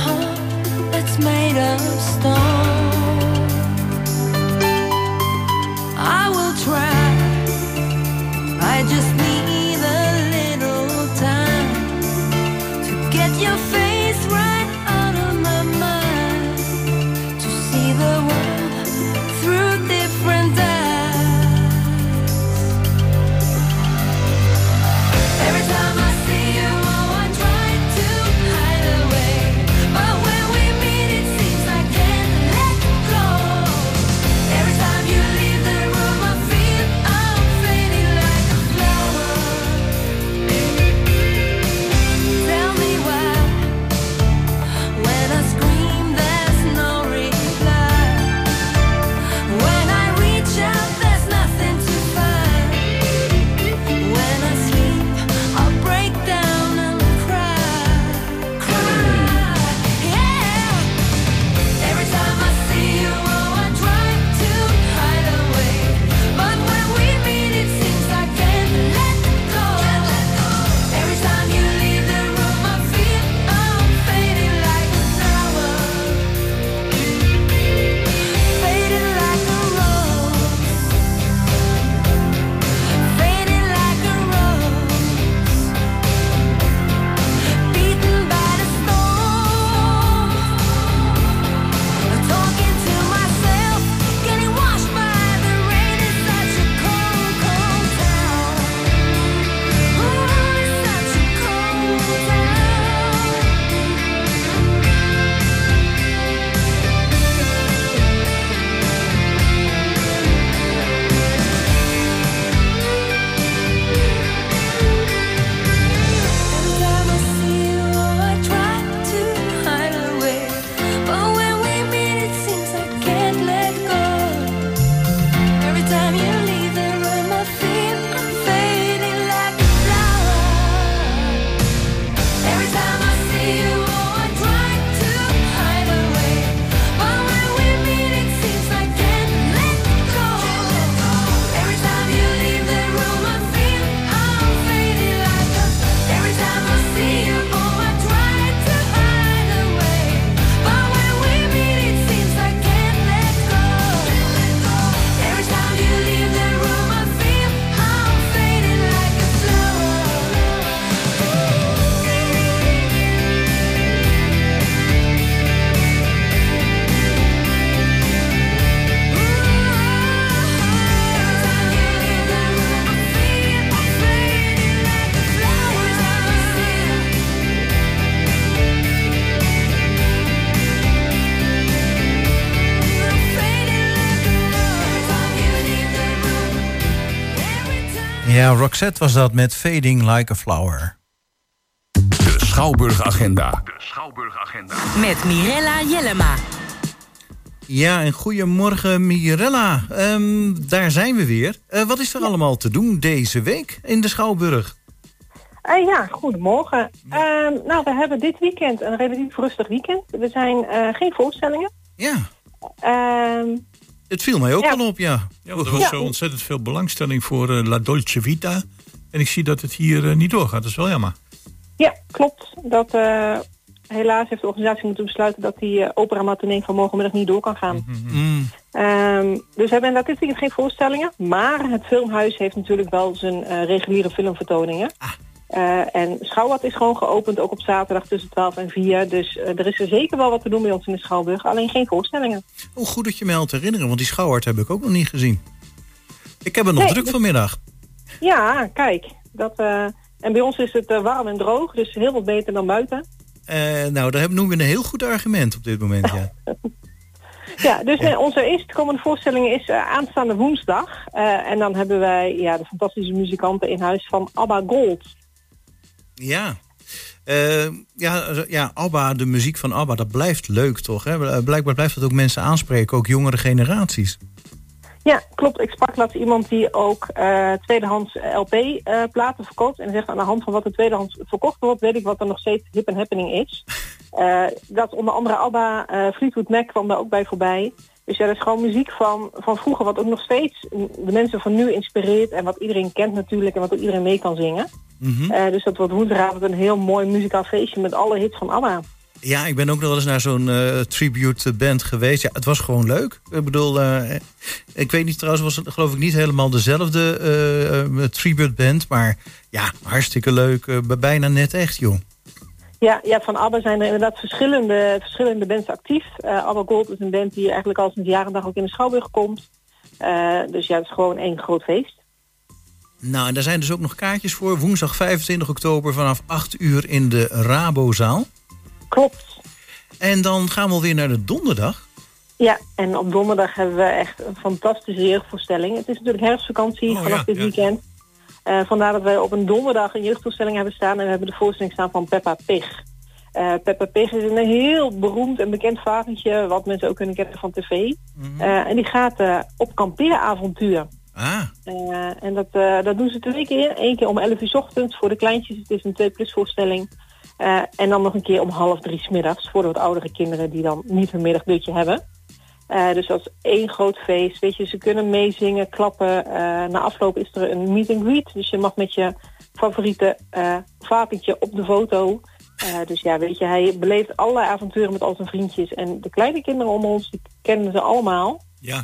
Ja, Roxette was dat met Fading Like a Flower. De Schouwburgagenda. De Schouwburgagenda. Met Mirella Jellema. Ja, en goedemorgen Mirella. Daar zijn we weer. Wat is er allemaal te doen deze week in de Schouwburg? Ja, goedemorgen. We hebben dit weekend een relatief rustig weekend. Er zijn geen voorstellingen. Ja. Het viel mij ook al op, ja. Ja, want er was zo ontzettend veel belangstelling voor La Dolce Vita. En ik zie dat het hier niet doorgaat. Dat is wel jammer. Ja, klopt. Dat helaas heeft de organisatie moeten besluiten dat die opera matinee van morgenmiddag niet door kan gaan. Mm-hmm. Dus we hebben inderdaad dit weekend geen voorstellingen. Maar het filmhuis heeft natuurlijk wel zijn reguliere filmvertoningen. Ah. En Schouwad is gewoon geopend, ook op zaterdag tussen 12 en 4. Dus er is er zeker wel wat te doen bij ons in de Schouwburg. Alleen geen voorstellingen. Oh, goed dat je mij helpt herinneren, want die Schouwad heb ik ook nog niet gezien. Ik heb er nog druk vanmiddag. Ja, kijk. En bij ons is het warm en droog, dus heel wat beter dan buiten. Daar noemen we een heel goed argument op dit moment, ja. Ja, dus onze eerstkomende voorstelling is aanstaande woensdag. En dan hebben wij de fantastische muzikanten in huis van Abba Gold. Ja. Abba, de muziek van Abba, dat blijft leuk toch? Hè? Blijkbaar blijft dat ook mensen aanspreken, ook jongere generaties. Ja, klopt. Ik sprak laatst iemand die ook tweedehands LP-platen verkoopt. En zegt aan de hand van wat er tweedehands verkocht wordt, weet ik wat er nog steeds hip en happening is. Dat onder andere Abba, Fleetwood Mac kwam daar ook bij voorbij. Dus ja, dat is gewoon muziek van vroeger, wat ook nog steeds de mensen van nu inspireert. En wat iedereen kent natuurlijk en wat ook iedereen mee kan zingen. Mm-hmm. Dus dat wordt woensdagavond een heel mooi muzikaal feestje met alle hits van Abba. Ja, ik ben ook nog wel eens naar zo'n tribute band geweest. Ja, het was gewoon leuk. Ik bedoel, ik weet niet trouwens, was het geloof ik niet helemaal dezelfde tribute band. Maar ja, hartstikke leuk. Bijna net echt, joh. Ja, van Abba zijn er inderdaad verschillende bands actief. Abba Gold is een band die eigenlijk al sinds jaren en dag ook in de Schouwburg komt. Dus ja, het is gewoon één groot feest. Nou, en daar zijn dus ook nog kaartjes voor. Woensdag 25 oktober vanaf 8 uur in de Rabozaal. Klopt. En dan gaan we alweer naar de donderdag. Ja, en op donderdag hebben we echt een fantastische jeugdvoorstelling. Het is natuurlijk herfstvakantie vanaf dit weekend. Vandaar dat wij op een donderdag een jeugdvoorstelling hebben staan. En we hebben de voorstelling staan van Peppa Pig. Peppa Pig is een heel beroemd en bekend varentje, wat mensen ook kunnen kennen van tv. Mm-hmm. En die gaat op kampeeravontuur. Ah. En dat doen ze 2 keer. 1 keer om 11:00 ochtends voor de kleintjes. Het is een 2+ voorstelling. En dan nog een keer om 2:30 middags voor de wat oudere kinderen die dan niet hun middagdutje hebben. Dus dat is één groot feest. Weet je, ze kunnen meezingen, klappen. Na afloop is er een meet and greet. Dus je mag met je favoriete varkentje op de foto. Hij beleeft allerlei avonturen met al zijn vriendjes. En de kleine kinderen onder ons, die kennen ze allemaal. Ja,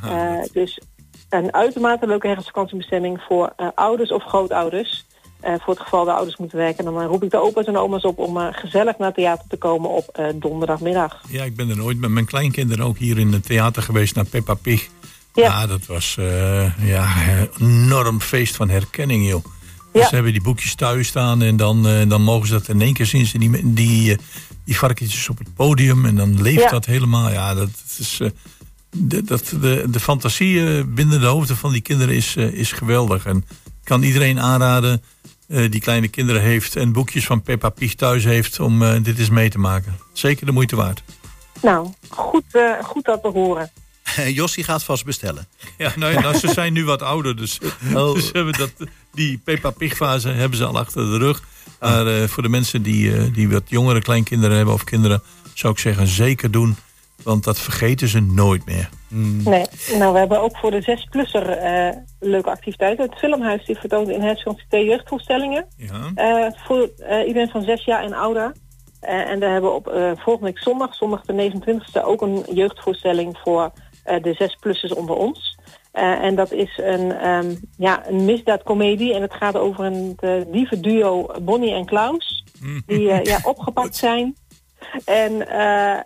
dus een uitermate leuke herfstvakantiebestemming voor ouders of grootouders. Voor het geval de ouders moeten werken. En dan roep ik de opa's en oma's op om gezellig naar het theater te komen op donderdagmiddag. Ja, ik ben er nooit met mijn kleinkinderen ook hier in het theater geweest naar Peppa Pig. Ja, dat was enorm feest van herkenning, joh. Ja. Dus ze hebben die boekjes thuis staan en dan mogen ze dat in één keer zien. Ze die varkentjes op het podium en dan leeft dat helemaal. Ja, dat is... De fantasie binnen de hoofden van die kinderen is geweldig. En kan iedereen aanraden die kleine kinderen heeft en boekjes van Peppa Pig thuis heeft om dit eens mee te maken. Zeker de moeite waard. Nou, goed dat te horen. Jossie gaat vast bestellen. Ja, ze zijn nu wat ouder, dus, dus hebben die Peppa Pig fase hebben ze al achter de rug. Maar voor de mensen die wat jongere kleinkinderen hebben of kinderen, zou ik zeggen zeker doen. Want dat vergeten ze nooit meer. Mm. Nee, we hebben ook voor de 6-plusser leuke activiteiten. Het filmhuis die vertoont in herfstvakantie 2 jeugdvoorstellingen. Ja. Voor iedereen van 6 jaar en ouder. En daar hebben we op volgende week zondag de 29e, ook een jeugdvoorstelling voor de 6-plussers onder ons. En dat is een misdaadcomedie. En het gaat over een dievenduo Bonnie en Klaus. Mm. Die opgepakt zijn. En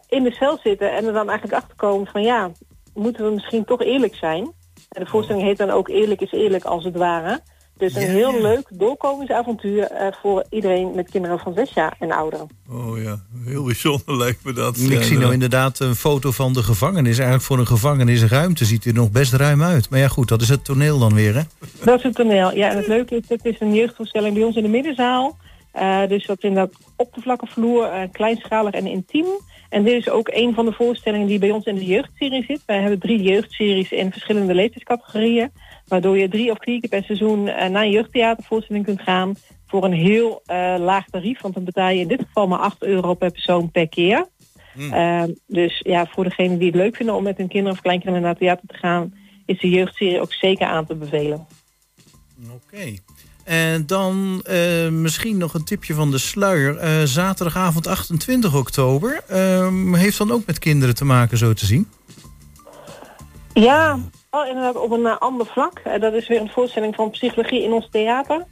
in de cel zitten en er dan eigenlijk achterkomen van moeten we misschien toch eerlijk zijn. En de voorstelling heet dan ook Eerlijk is Eerlijk als het ware. Dus een heel leuk doorkomend avontuur voor iedereen met kinderen van 6 jaar en ouder. Oh ja, heel bijzonder lijkt me dat. Ik zie nou inderdaad een foto van de gevangenis. Eigenlijk voor een gevangenisruimte ziet er nog best ruim uit. Maar ja goed, dat is het toneel dan weer, hè? Dat is het toneel, ja. En het leuke is, het is een jeugdvoorstelling bij ons in de middenzaal. Dus dat is inderdaad oppervlakkenvloer, kleinschalig en intiem. En dit is ook een van de voorstellingen die bij ons in de jeugdserie zit. Wij hebben 3 jeugdseries in verschillende leeftijdscategorieën. Waardoor je 3 of 4 keer per seizoen naar een jeugdtheatervoorstelling kunt gaan. Voor een heel laag tarief. Want dan betaal je in dit geval maar €8 per persoon per keer. Mm. Dus ja, voor degenen die het leuk vinden om met hun kinderen of kleinkinderen naar theater te gaan, is de jeugdserie ook zeker aan te bevelen. Oké. En dan misschien nog een tipje van de sluier. Zaterdagavond 28 oktober. Heeft dan ook met kinderen te maken, zo te zien? Ja, inderdaad op een ander vlak. Dat is weer een voorstelling van psychologie in ons theater.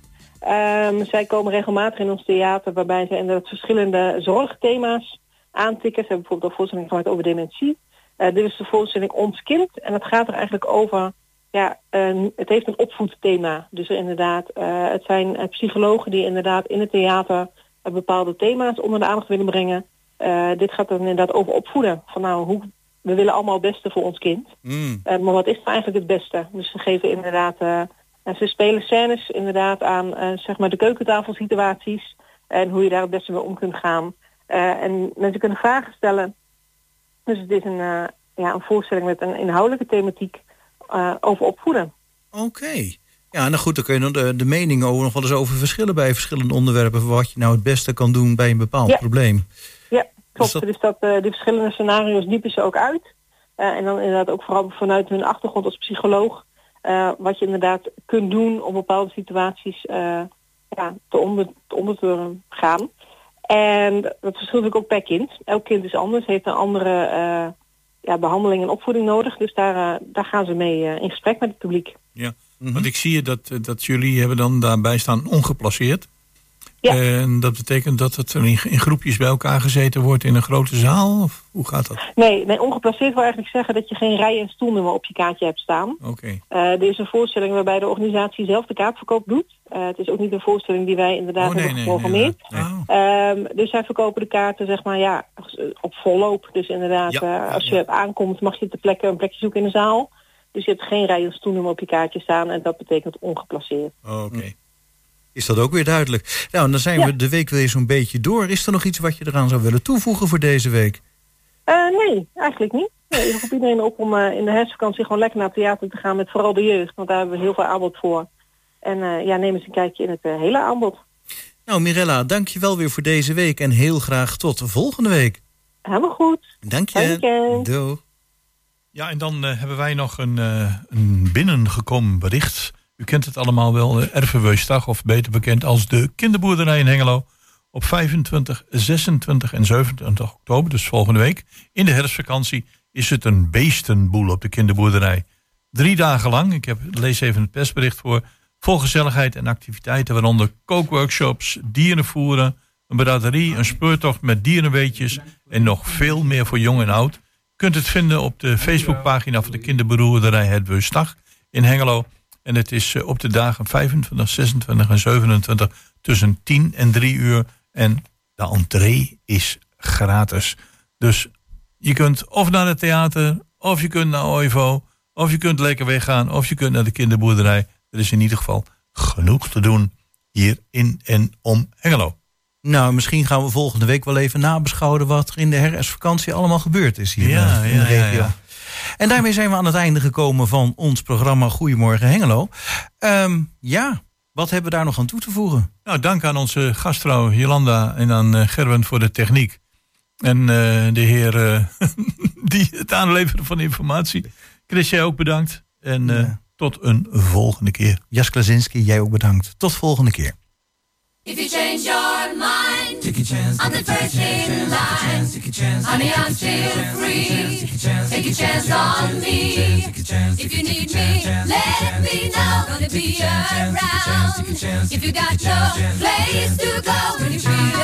Zij komen regelmatig in ons theater, waarbij ze inderdaad verschillende zorgthema's aantikken. Ze hebben bijvoorbeeld een voorstelling gemaakt over dementie. Dit is de voorstelling Ons Kind. En dat gaat er eigenlijk over. Ja, het heeft een opvoedthema. Dus inderdaad, het zijn psychologen die inderdaad in het theater bepaalde thema's onder de aandacht willen brengen. Dit gaat dan inderdaad over opvoeden. Van nou, we willen allemaal het beste voor ons kind. Mm. Maar wat is nou eigenlijk het beste? Dus ze geven inderdaad, ze spelen scènes inderdaad aan zeg maar de keukentafelsituaties. En hoe je daar het beste mee om kunt gaan. En mensen kunnen vragen stellen. Dus het is een voorstelling met een inhoudelijke thematiek. Over opvoeden. Oké. Ja, nou goed, dan kun je de meningen over nog wel eens over verschillen bij verschillende onderwerpen, wat je nou het beste kan doen bij een bepaald probleem. Ja, klopt. Dus die verschillende scenario's diepen ze ook uit. En dan inderdaad ook vooral vanuit hun achtergrond als psycholoog, wat je inderdaad kunt doen om bepaalde situaties te onder te gaan. En dat verschilt ook per kind. Elk kind is anders, heeft een andere behandeling en opvoeding nodig. Dus daar gaan ze mee in gesprek met het publiek. Ja, mm-hmm. Want ik zie dat jullie hebben dan daarbij staan ongeplaceerd. Ja. En dat betekent dat het in groepjes bij elkaar gezeten wordt in een grote zaal? Of hoe gaat dat? Nee, ongeplaceerd wil eigenlijk zeggen dat je geen rij- en stoelnummer op je kaartje hebt staan. Oké. Er is een voorstelling waarbij de organisatie zelf de kaartverkoop doet. Het is ook niet een voorstelling die wij inderdaad hebben geprogrammeerd. Nee. Dus zij verkopen de kaarten zeg maar op volloop. Dus inderdaad, als je aankomt mag je een plekje zoeken in de zaal. Dus je hebt geen rij- en stoelnummer op je kaartje staan en dat betekent ongeplaceerd. Oké. Is dat ook weer duidelijk. Nou, en dan zijn we de week weer zo'n beetje door. Is er nog iets wat je eraan zou willen toevoegen voor deze week? Nee, eigenlijk niet. Nee, ik roep iedereen op om in de herfstvakantie gewoon lekker naar theater te gaan met vooral de jeugd. Want daar hebben we heel veel aanbod voor. En neem eens een kijkje in het hele aanbod. Nou, Mirella, dank je wel weer voor deze week. En heel graag tot volgende week. Helemaal goed. Dank je. Doei. Ja, en dan hebben wij nog een binnengekomen bericht. U kent het allemaal wel, de Erfenwoestdag, of beter bekend als de kinderboerderij in Hengelo. Op 25, 26 en 27 oktober, dus volgende week, in de herfstvakantie, is het een beestenboel op de kinderboerderij. 3 dagen lang, lees even het persbericht voor, vol gezelligheid en activiteiten, waaronder kookworkshops, dierenvoeren, een braderie, een speurtocht met dierenweetjes en nog veel meer voor jong en oud. U kunt het vinden op de Facebookpagina van de kinderboerderij Herfstdag in Hengelo. En het is op de dagen 25, 26 en 27 tussen 10 en 3 uur. En de entree is gratis. Dus je kunt of naar het theater, of je kunt naar OIVO, of je kunt lekker weggaan, of je kunt naar de kinderboerderij. Er is in ieder geval genoeg te doen hier in en om Hengelo. Nou, misschien gaan we volgende week wel even nabeschouwen wat er in de herfstvakantie allemaal gebeurd is hier in de regio. Ja. En daarmee zijn we aan het einde gekomen van ons programma Goedemorgen Hengelo. Wat hebben we daar nog aan toe te voegen? Nou, dank aan onze gastvrouw Jolanda en aan Gerben voor de techniek. En de heer die het aanleveren van informatie. Chris, jij ook bedankt. En tot een volgende keer. Jos Klasinski, jij ook bedankt. Tot volgende keer. If you change your mind, take a chance, I'm the first in line. Honey, I'm still free. Take a chance on me. If you need me, let me know. Gonna be around. If you got no place to go when you feel